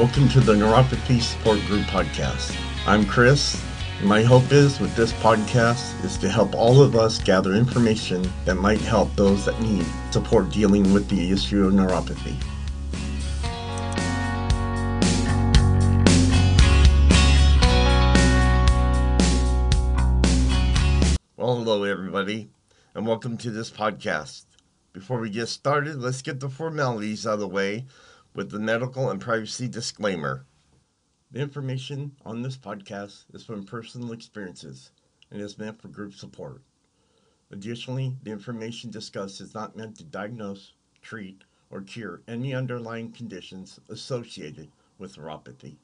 and welcome to the Neuropathy Support Group podcast. I'm Chris. My hope is with this podcast is to help all of us gather information that might help those that need support dealing with the issue of neuropathy. Well, hello everybody, and welcome to this podcast. Before we get started, let's get the formalities out of the way with the medical and privacy disclaimer. The information on this podcast is from personal experiences and is meant for group support. Additionally, the information discussed is not meant to diagnose, treat, or cure any underlying conditions associated with neuropathy.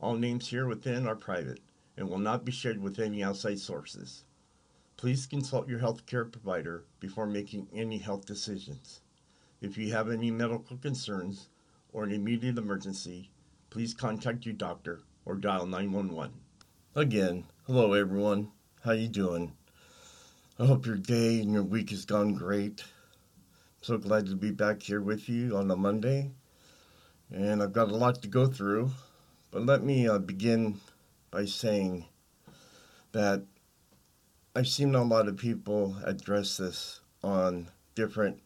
All names here within are private and will not be shared with any outside sources. Please consult your healthcare provider before making any health decisions. If you have any medical concerns or an immediate emergency, please contact your doctor or dial 911. Again, hello everyone. How you doing? I hope your day and your week has gone great. I'm so glad to be back here with you on a Monday. And I've got a lot to go through. But let me begin by saying that I've seen a lot of people address this on different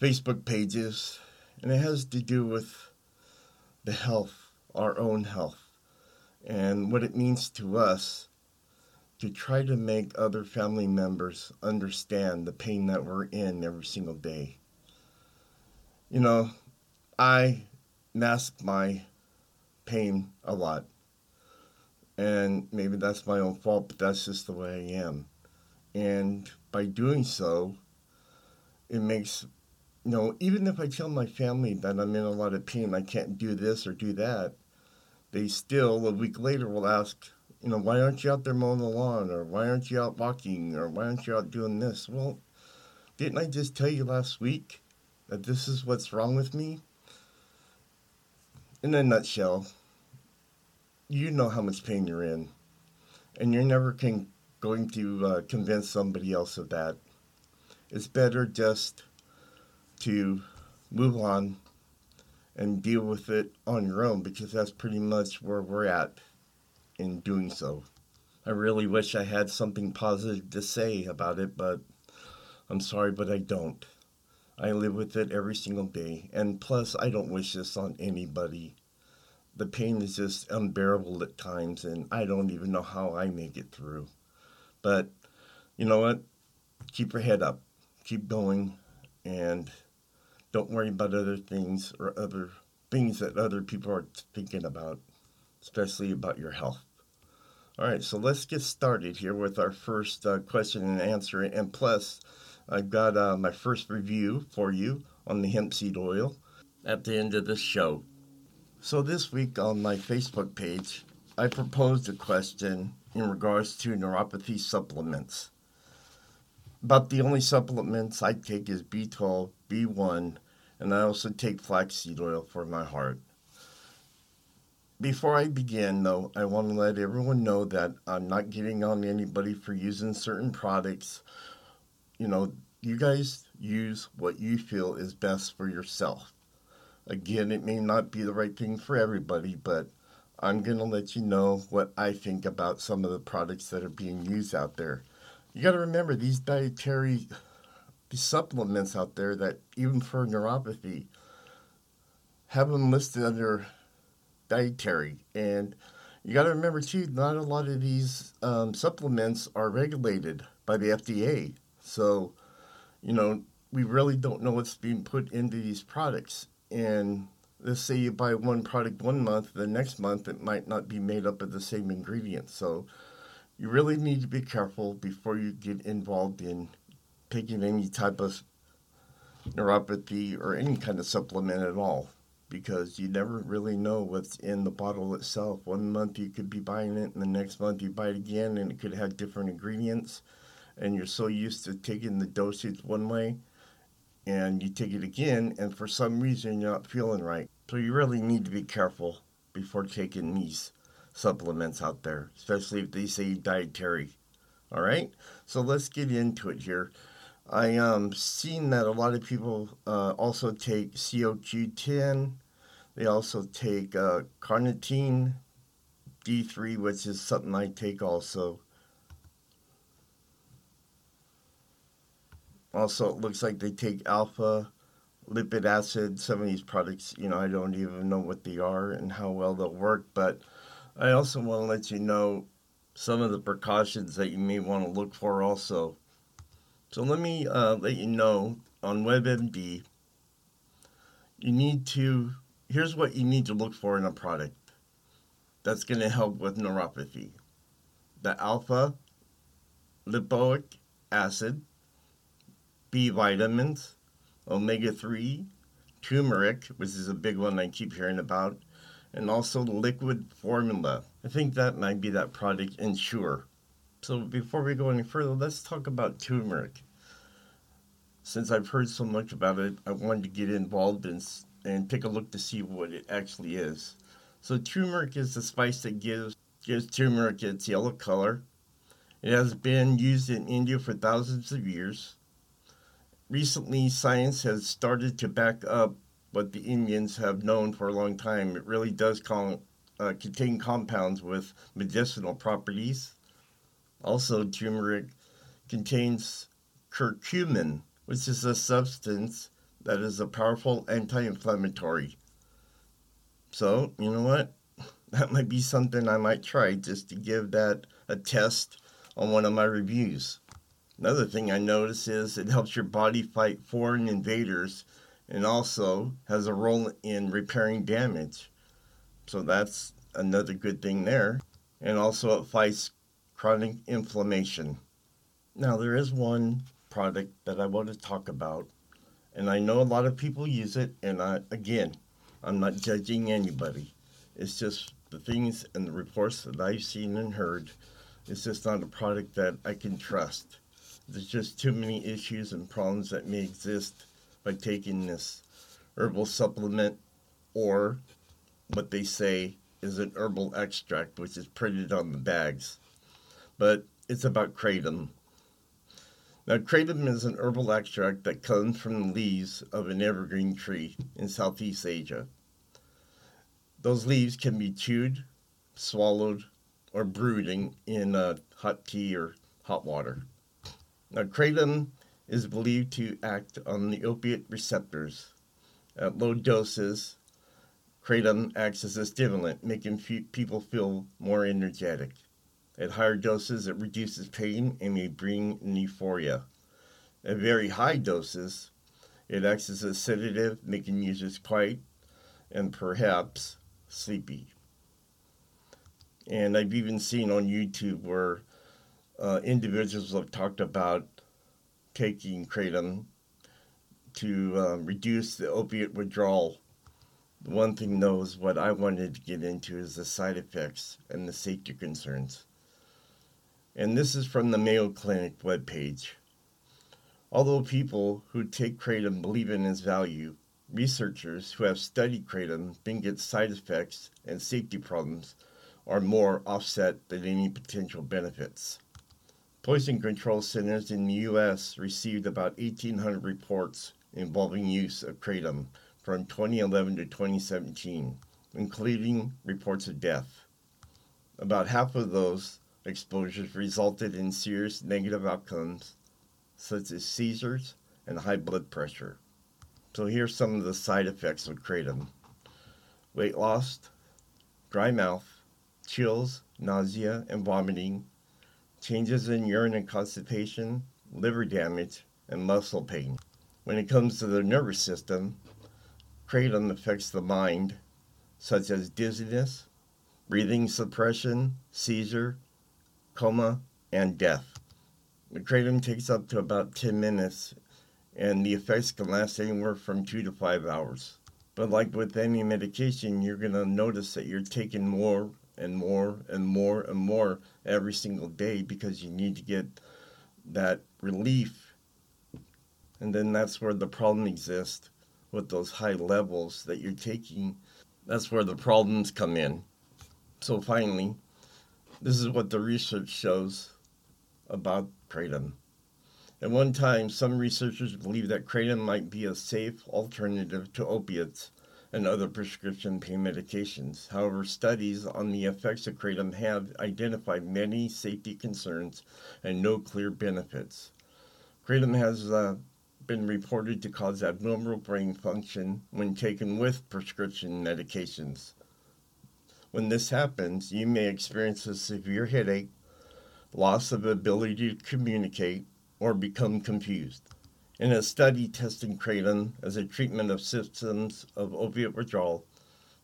Facebook pages. And it has to do with the health, our own health, and what it means to us to try to make other family members understand the pain that we're in every single day. You know, I mask my pain a lot, and maybe that's my own fault, but that's just the way I am. And by doing so, it makes, you know, even if I tell my family that I'm in a lot of pain, I can't do this or do that, they still, a week later, will ask, you know, why aren't you out there mowing the lawn? Or why aren't you out walking? Or why aren't you out doing this? Well, didn't I just tell you last week that this is what's wrong with me? In a nutshell, you know how much pain you're in. And you're never going to convince somebody else of that. It's better just to move on and deal with it on your own, because that's pretty much where we're at in doing so. I really wish I had something positive to say about it, but I'm sorry, but I don't. I live with it every single day, and plus, I don't wish this on anybody. The pain is just unbearable at times, and I don't even know how I make it through. But you know what? Keep your head up. Keep going. And don't worry about other things or other things that other people are thinking about, especially about your health. All right, so let's get started here with our first question and answer. And plus, I've got my first review for you on the hemp seed oil at the end of this show. So this week on my Facebook page, I proposed a question in regards to neuropathy supplements. About the only supplements I take is B12, B1, and I also take flaxseed oil for my heart. Before I begin, though, I want to let everyone know that I'm not getting on anybody for using certain products. You know, you guys use what you feel is best for yourself. Again, it may not be the right thing for everybody, but I'm going to let you know what I think about some of the products that are being used out there. You got to remember, these dietary supplements out there that even for neuropathy have them listed under dietary. And you got to remember too, not a lot of these supplements are regulated by the FDA. So, you know, we really don't know what's being put into these products. And let's say you buy one product one month, the next month it might not be made up of the same ingredients. So you really need to be careful before you get involved in taking any type of neuropathy or any kind of supplement at all, because you never really know what's in the bottle itself. One month you could be buying it, and the next month you buy it again, and it could have different ingredients, and you're so used to taking the dosage one way, and you take it again, and for some reason you're not feeling right. So you really need to be careful before taking these supplements out there, especially if they say dietary. All right, so let's get into it here. I seen that a lot of people also take CoQ10, They also take carnitine D3, which is something I take also. Also, it looks like they take alpha lipic acid. Some of these products, you know, I don't even know what they are and how well they'll work. But I also want to let you know some of the precautions that you may want to look for also. So let me let you know on WebMD, here's what you need to look for in a product that's going to help with neuropathy. The alpha lipoic acid, B vitamins, omega-3, turmeric, which is a big one I keep hearing about, and also liquid formula. I think that might be that product Ensure. So before we go any further, let's talk about turmeric. Since I've heard so much about it, I wanted to get involved and take a look to see what it actually is. So turmeric is the spice that gives turmeric its yellow color. It has been used in India for thousands of years. Recently, science has started to back up what the Indians have known for a long time. It really does contain compounds with medicinal properties. Also, turmeric contains curcumin, which is a substance that is a powerful anti-inflammatory. So, you know what? That might be something I might try just to give that a test on one of my reviews. Another thing I notice is it helps your body fight foreign invaders and also has a role in repairing damage. So that's another good thing there. And also it fights chronic inflammation. Now there is one product that I want to talk about, and I know a lot of people use it, and I'm not judging anybody. It's just the things and the reports that I've seen and heard. It's just not a product that I can trust. There's just too many issues and problems that may exist by taking this herbal supplement, or what they say is an herbal extract, which is printed on the bags. But it's about kratom. Now, kratom is an herbal extract that comes from the leaves of an evergreen tree in Southeast Asia. Those leaves can be chewed, swallowed, or brewed in hot tea or hot water. Now, kratom is believed to act on the opiate receptors. At low doses, kratom acts as a stimulant, making people feel more energetic. At higher doses, it reduces pain and may bring euphoria. At very high doses, it acts as a sedative, making users quiet and perhaps sleepy. And I've even seen on YouTube where individuals have talked about taking kratom to reduce the opiate withdrawal. The one thing, though, is what I wanted to get into is the side effects and the safety concerns. And this is from the Mayo Clinic webpage. Although people who take kratom believe in its value, researchers who have studied kratom think its side effects and safety problems are more offset than any potential benefits. Poison control centers in the U.S. received about 1,800 reports involving use of kratom from 2011 to 2017, including reports of death. About half of those exposures resulted in serious negative outcomes, such as seizures and high blood pressure. So here's some of the side effects of kratom. Weight loss, dry mouth, chills, nausea, and vomiting, changes in urine and constipation, liver damage, and muscle pain. When it comes to the nervous system, kratom affects the mind, such as dizziness, breathing suppression, seizure, coma, and death. The kratom takes up to about 10 minutes, and the effects can last anywhere from 2 to 5 hours. But like with any medication, you're going to notice that you're taking more and more and more and more every single day because you need to get that relief. And then that's where the problem exists with those high levels that you're taking. That's where the problems come in. So finally, this is what the research shows about kratom. At one time, some researchers believed that kratom might be a safe alternative to opiates and other prescription pain medications. However, studies on the effects of kratom have identified many safety concerns and no clear benefits. Kratom has been reported to cause abnormal brain function when taken with prescription medications. When this happens, you may experience a severe headache, loss of ability to communicate, or become confused. In a study testing kratom as a treatment of symptoms of opiate withdrawal,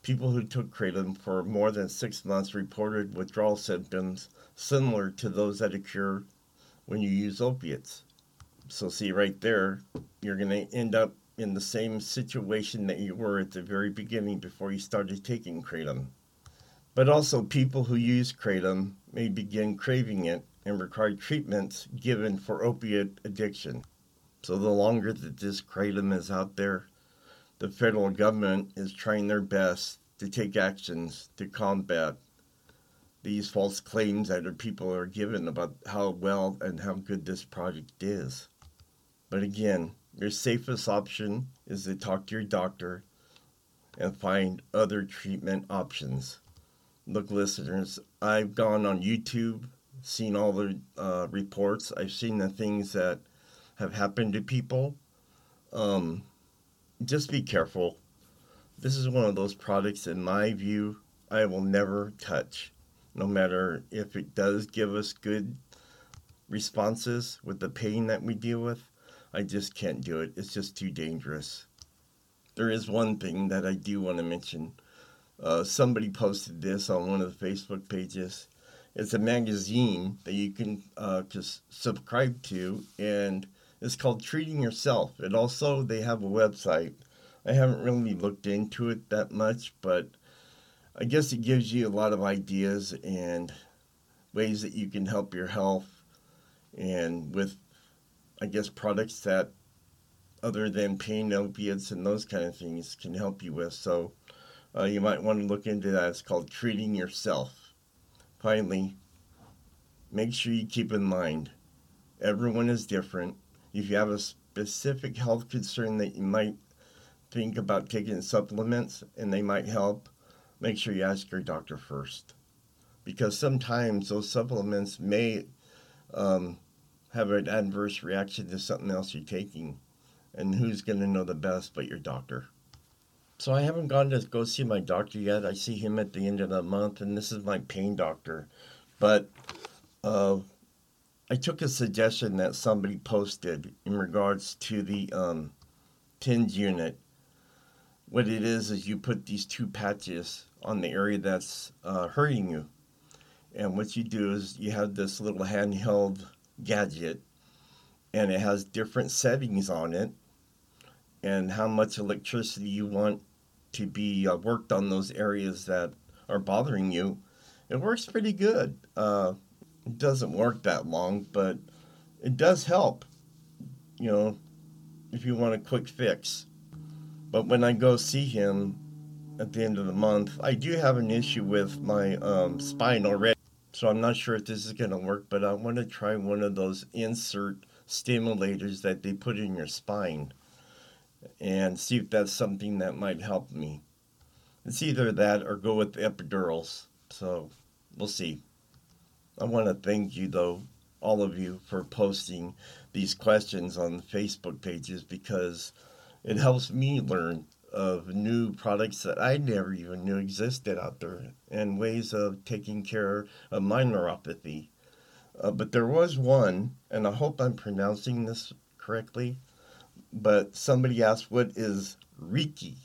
people who took kratom for more than 6 months reported withdrawal symptoms similar to those that occur when you use opiates. So see right there, you're going to end up in the same situation that you were at the very beginning before you started taking kratom. But also, people who use kratom may begin craving it and require treatments given for opiate addiction. So the longer that this kratom is out there, the federal government is trying their best to take actions to combat these false claims that people are given about how well and how good this product is. But again, your safest option is to talk to your doctor and find other treatment options. Look, listeners, I've gone on YouTube, seen all the reports. I've seen the things that have happened to people. Just be careful. This is one of those products, in my view, I will never touch, no matter if it does give us good responses with the pain that we deal with. I just can't do it. It's just too dangerous. There is one thing that I do want to mention. Somebody posted this on one of the Facebook pages. It's a magazine that you can just subscribe to, and it's called Treating Yourself. And also, they have a website. I haven't really looked into it that much, but I guess it gives you a lot of ideas and ways that you can help your health, and with, I guess, products that other than pain, opiates, and those kind of things can help you with. So you might want to look into that. It's called Treating Yourself. Finally, make sure you keep in mind, everyone is different. If you have a specific health concern that you might think about taking supplements and they might help, make sure you ask your doctor first. Because sometimes those supplements may have an adverse reaction to something else you're taking. And who's going to know the best but your doctor? So I haven't gone to go see my doctor yet. I see him at the end of the month, and this is my pain doctor. But I took a suggestion that somebody posted in regards to the TENS unit. What it is you put these two patches on the area that's hurting you. And what you do is you have this little handheld gadget, and it has different settings on it and how much electricity you want to be worked on those areas that are bothering you. It works pretty good. It doesn't work that long, but it does help, you know, if you want a quick fix. But when I go see him at the end of the month, I do have an issue with my spine already, so I'm not sure if this is going to work, but I want to try one of those insert stimulators that they put in your spine and see if that's something that might help me. It's either that or go with the epidurals. So we'll see. I want to thank you, though, all of you, for posting these questions on the Facebook pages, because it helps me learn of new products that I never even knew existed out there and ways of taking care of my neuropathy. But there was one, and I hope I'm pronouncing this correctly, but somebody asked, what is Reiki?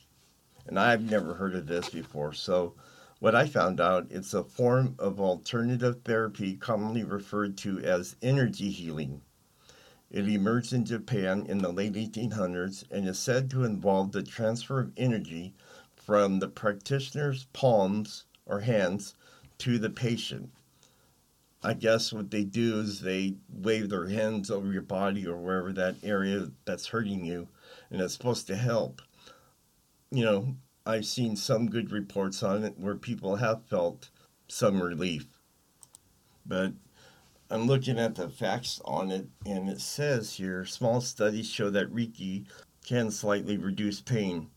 And I've never heard of this before. So what I found out, it's a form of alternative therapy commonly referred to as energy healing. It emerged in Japan in the late 1800s and is said to involve the transfer of energy from the practitioner's palms or hands to the patient. I guess what they do is they wave their hands over your body or wherever that area that's hurting you, and it's supposed to help. You know, I've seen some good reports on it where people have felt some relief. But I'm looking at the facts on it, and it says here, small studies show that Reiki can slightly reduce pain.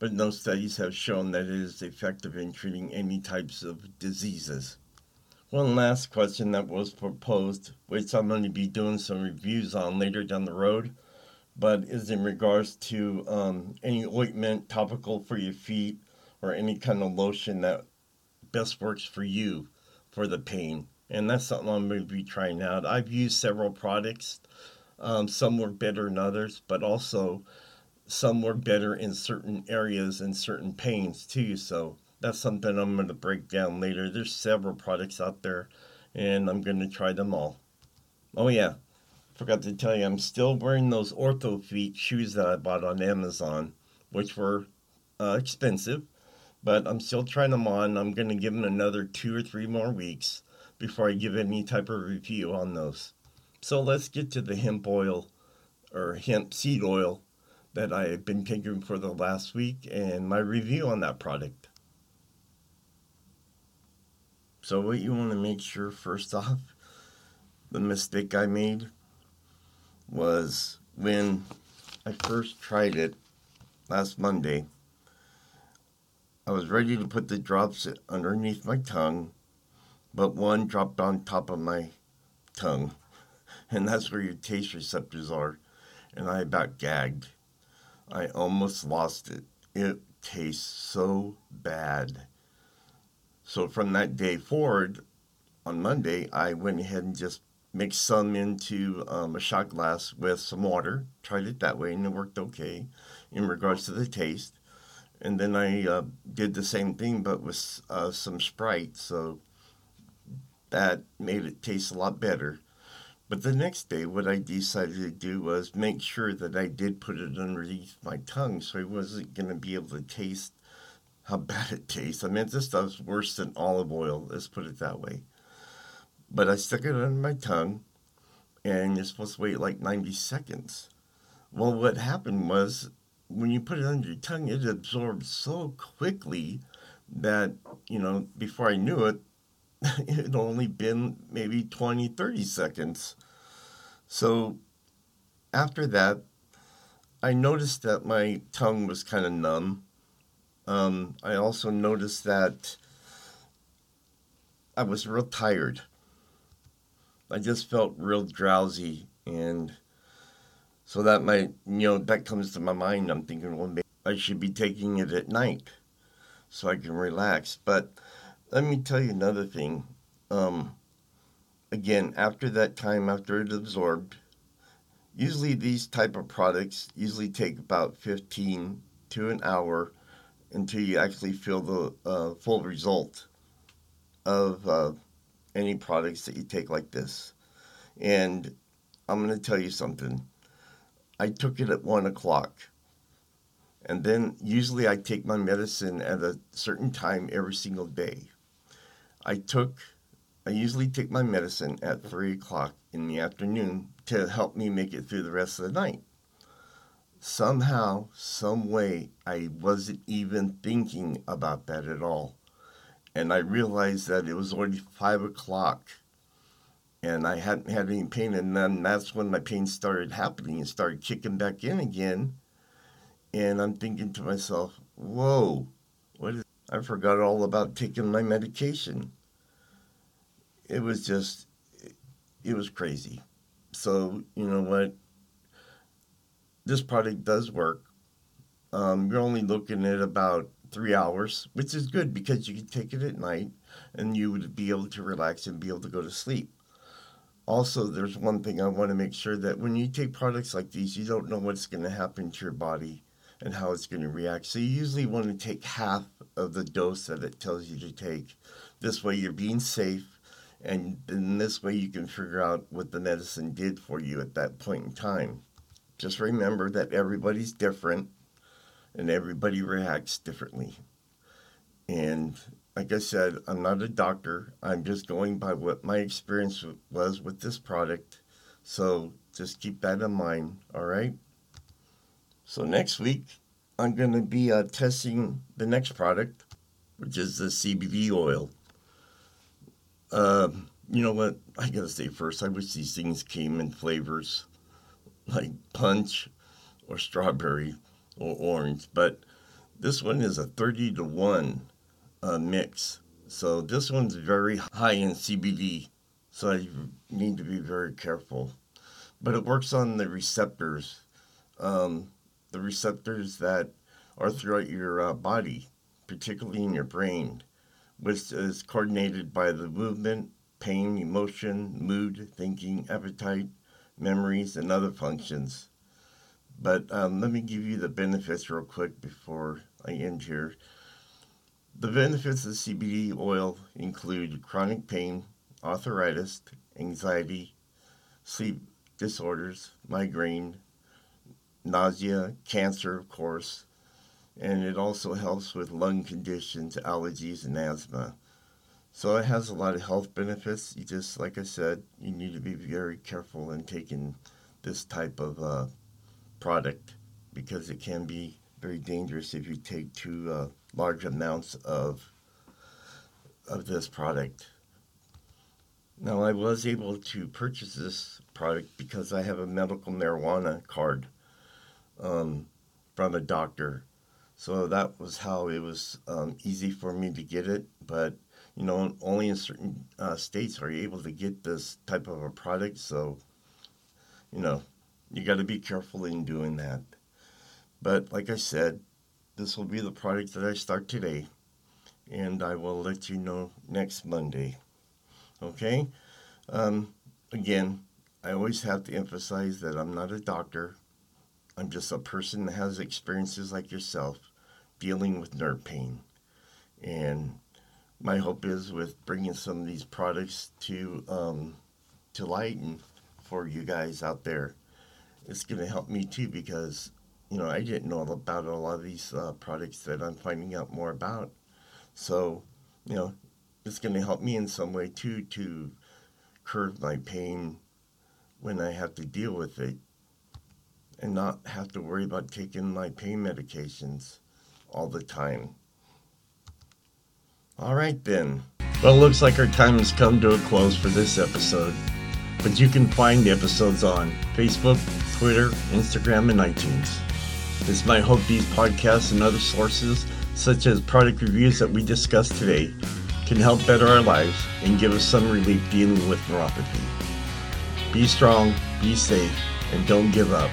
but no studies have shown that it is effective in treating any types of diseases. One last question that was proposed, which I'm going to be doing some reviews on later down the road, but is in regards to any ointment topical for your feet or any kind of lotion that best works for you for the pain. And that's something I'm going to be trying out. I've used several products. Some were better than others, but also some were better in certain areas and certain pains too. So that's something I'm going to break down later. There's several products out there, and I'm going to try them all. Oh yeah, forgot to tell you, I'm still wearing those Orthofeet shoes that I bought on Amazon, which were expensive, but I'm still trying them on. I'm going to give them another 2 or 3 more weeks before I give any type of review on those. So let's get to the hemp oil or hemp seed oil that I have been taking for the last week and my review on that product. So what you want to make sure, first off, the mistake I made was when I first tried it last Monday, I was ready to put the drops underneath my tongue, but one dropped on top of my tongue. And that's where your taste receptors are. And I about gagged. I almost lost it. It tastes so bad. So from that day forward, on Monday, I went ahead and just mixed some into a shot glass with some water. Tried it that way, and it worked okay in regards to the taste. And then I did the same thing, but with some Sprite. So that made it taste a lot better. But the next day, what I decided to do was make sure that I did put it underneath my tongue so I wasn't going to be able to taste how bad it tastes. I mean, this stuff's worse than olive oil, let's put it that way. But I stuck it under my tongue, and you're supposed to wait like 90 seconds. Well, what happened was when you put it under your tongue, it absorbed so quickly that, you know, before I knew it, it had only been maybe 20, 30 seconds. So after that, I noticed that my tongue was kind of numb. I also noticed that I was real tired. I just felt real drowsy. And so that might, you know, that comes to my mind. I'm thinking, well, maybe I should be taking it at night so I can relax. But let me tell you another thing. Again, after that time, after it absorbed, usually these type of products usually take about 15 to an hour until you actually feel the full result of any products that you take like this. And I'm going to tell you something. I took it at 1 o'clock. And then usually I take my medicine at a certain time every single day. I usually take my medicine at 3 o'clock in the afternoon to help me make it through the rest of the night. Somehow, some way, I wasn't even thinking about that at all. And I realized that it was already 5 o'clock and I hadn't had any pain. And then that's when my pain started happening and started kicking back in again. And I'm thinking to myself, whoa, I forgot all about taking my medication. It was crazy. So, you know what? This product does work. You're only looking at about 3 hours, which is good because you can take it at night and you would be able to relax and be able to go to sleep. Also, there's one thing I want to make sure that when you take products like these, you don't know what's going to happen to your body and how it's going to react. So you usually want to take half of the dose that it tells you to take. This way you're being safe, and in this way you can figure out what the medicine did for you at that point in time. Just remember that everybody's different, and everybody reacts differently. And like I said, I'm not a doctor. I'm just going by what my experience was with this product. So just keep that in mind, all right? So next week, I'm going to be testing the next product, which is the CBD oil. You know what? I got to say first, I wish these things came in flavors like punch or strawberry or orange. But This one is a 30-to-1 mix. So this one's very high in CBD. So you need to be very careful. But it works on the receptors that are throughout your body, particularly in your brain, which is coordinated by the movement, pain, emotion, mood, thinking, appetite, memories, and other functions. But let me give you the benefits real quick before I end here. The benefits of CBD oil include chronic pain, arthritis, anxiety, sleep disorders, migraine, nausea, cancer, of course, and it also helps with lung conditions, allergies, and asthma. So it has a lot of health benefits. You just, like I said, you need to be very careful in taking this type of product because it can be very dangerous if you take too large amounts of this product. Now, I was able to purchase this product because I have a medical marijuana card from a doctor. So that was how it was easy for me to get it. But, you know, only in certain states are you able to get this type of a product. So, you know, you got to be careful in doing that. But like I said, this will be the product that I start today. And I will let you know next Monday. Okay? Again, I always have to emphasize that I'm not a doctor. I'm just a person that has experiences like yourself dealing with nerve pain. And my hope is with bringing some of these products to light and for you guys out there, it's going to help me too because, you know, I didn't know about a lot of these products that I'm finding out more about. So, you know, it's going to help me in some way too to curb my pain when I have to deal with it and not have to worry about taking my pain medications all the time. All right then. Well, it looks like our time has come to a close for this episode. But you can find the episodes on Facebook, Twitter, Instagram, and iTunes. It's my hope these podcasts and other sources, such as product reviews that we discussed today, can help better our lives and give us some relief dealing with neuropathy. Be strong, be safe, and don't give up.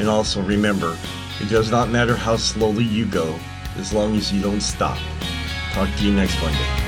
And also remember, it does not matter how slowly you go, as long as you don't stop. Talk to you next Monday.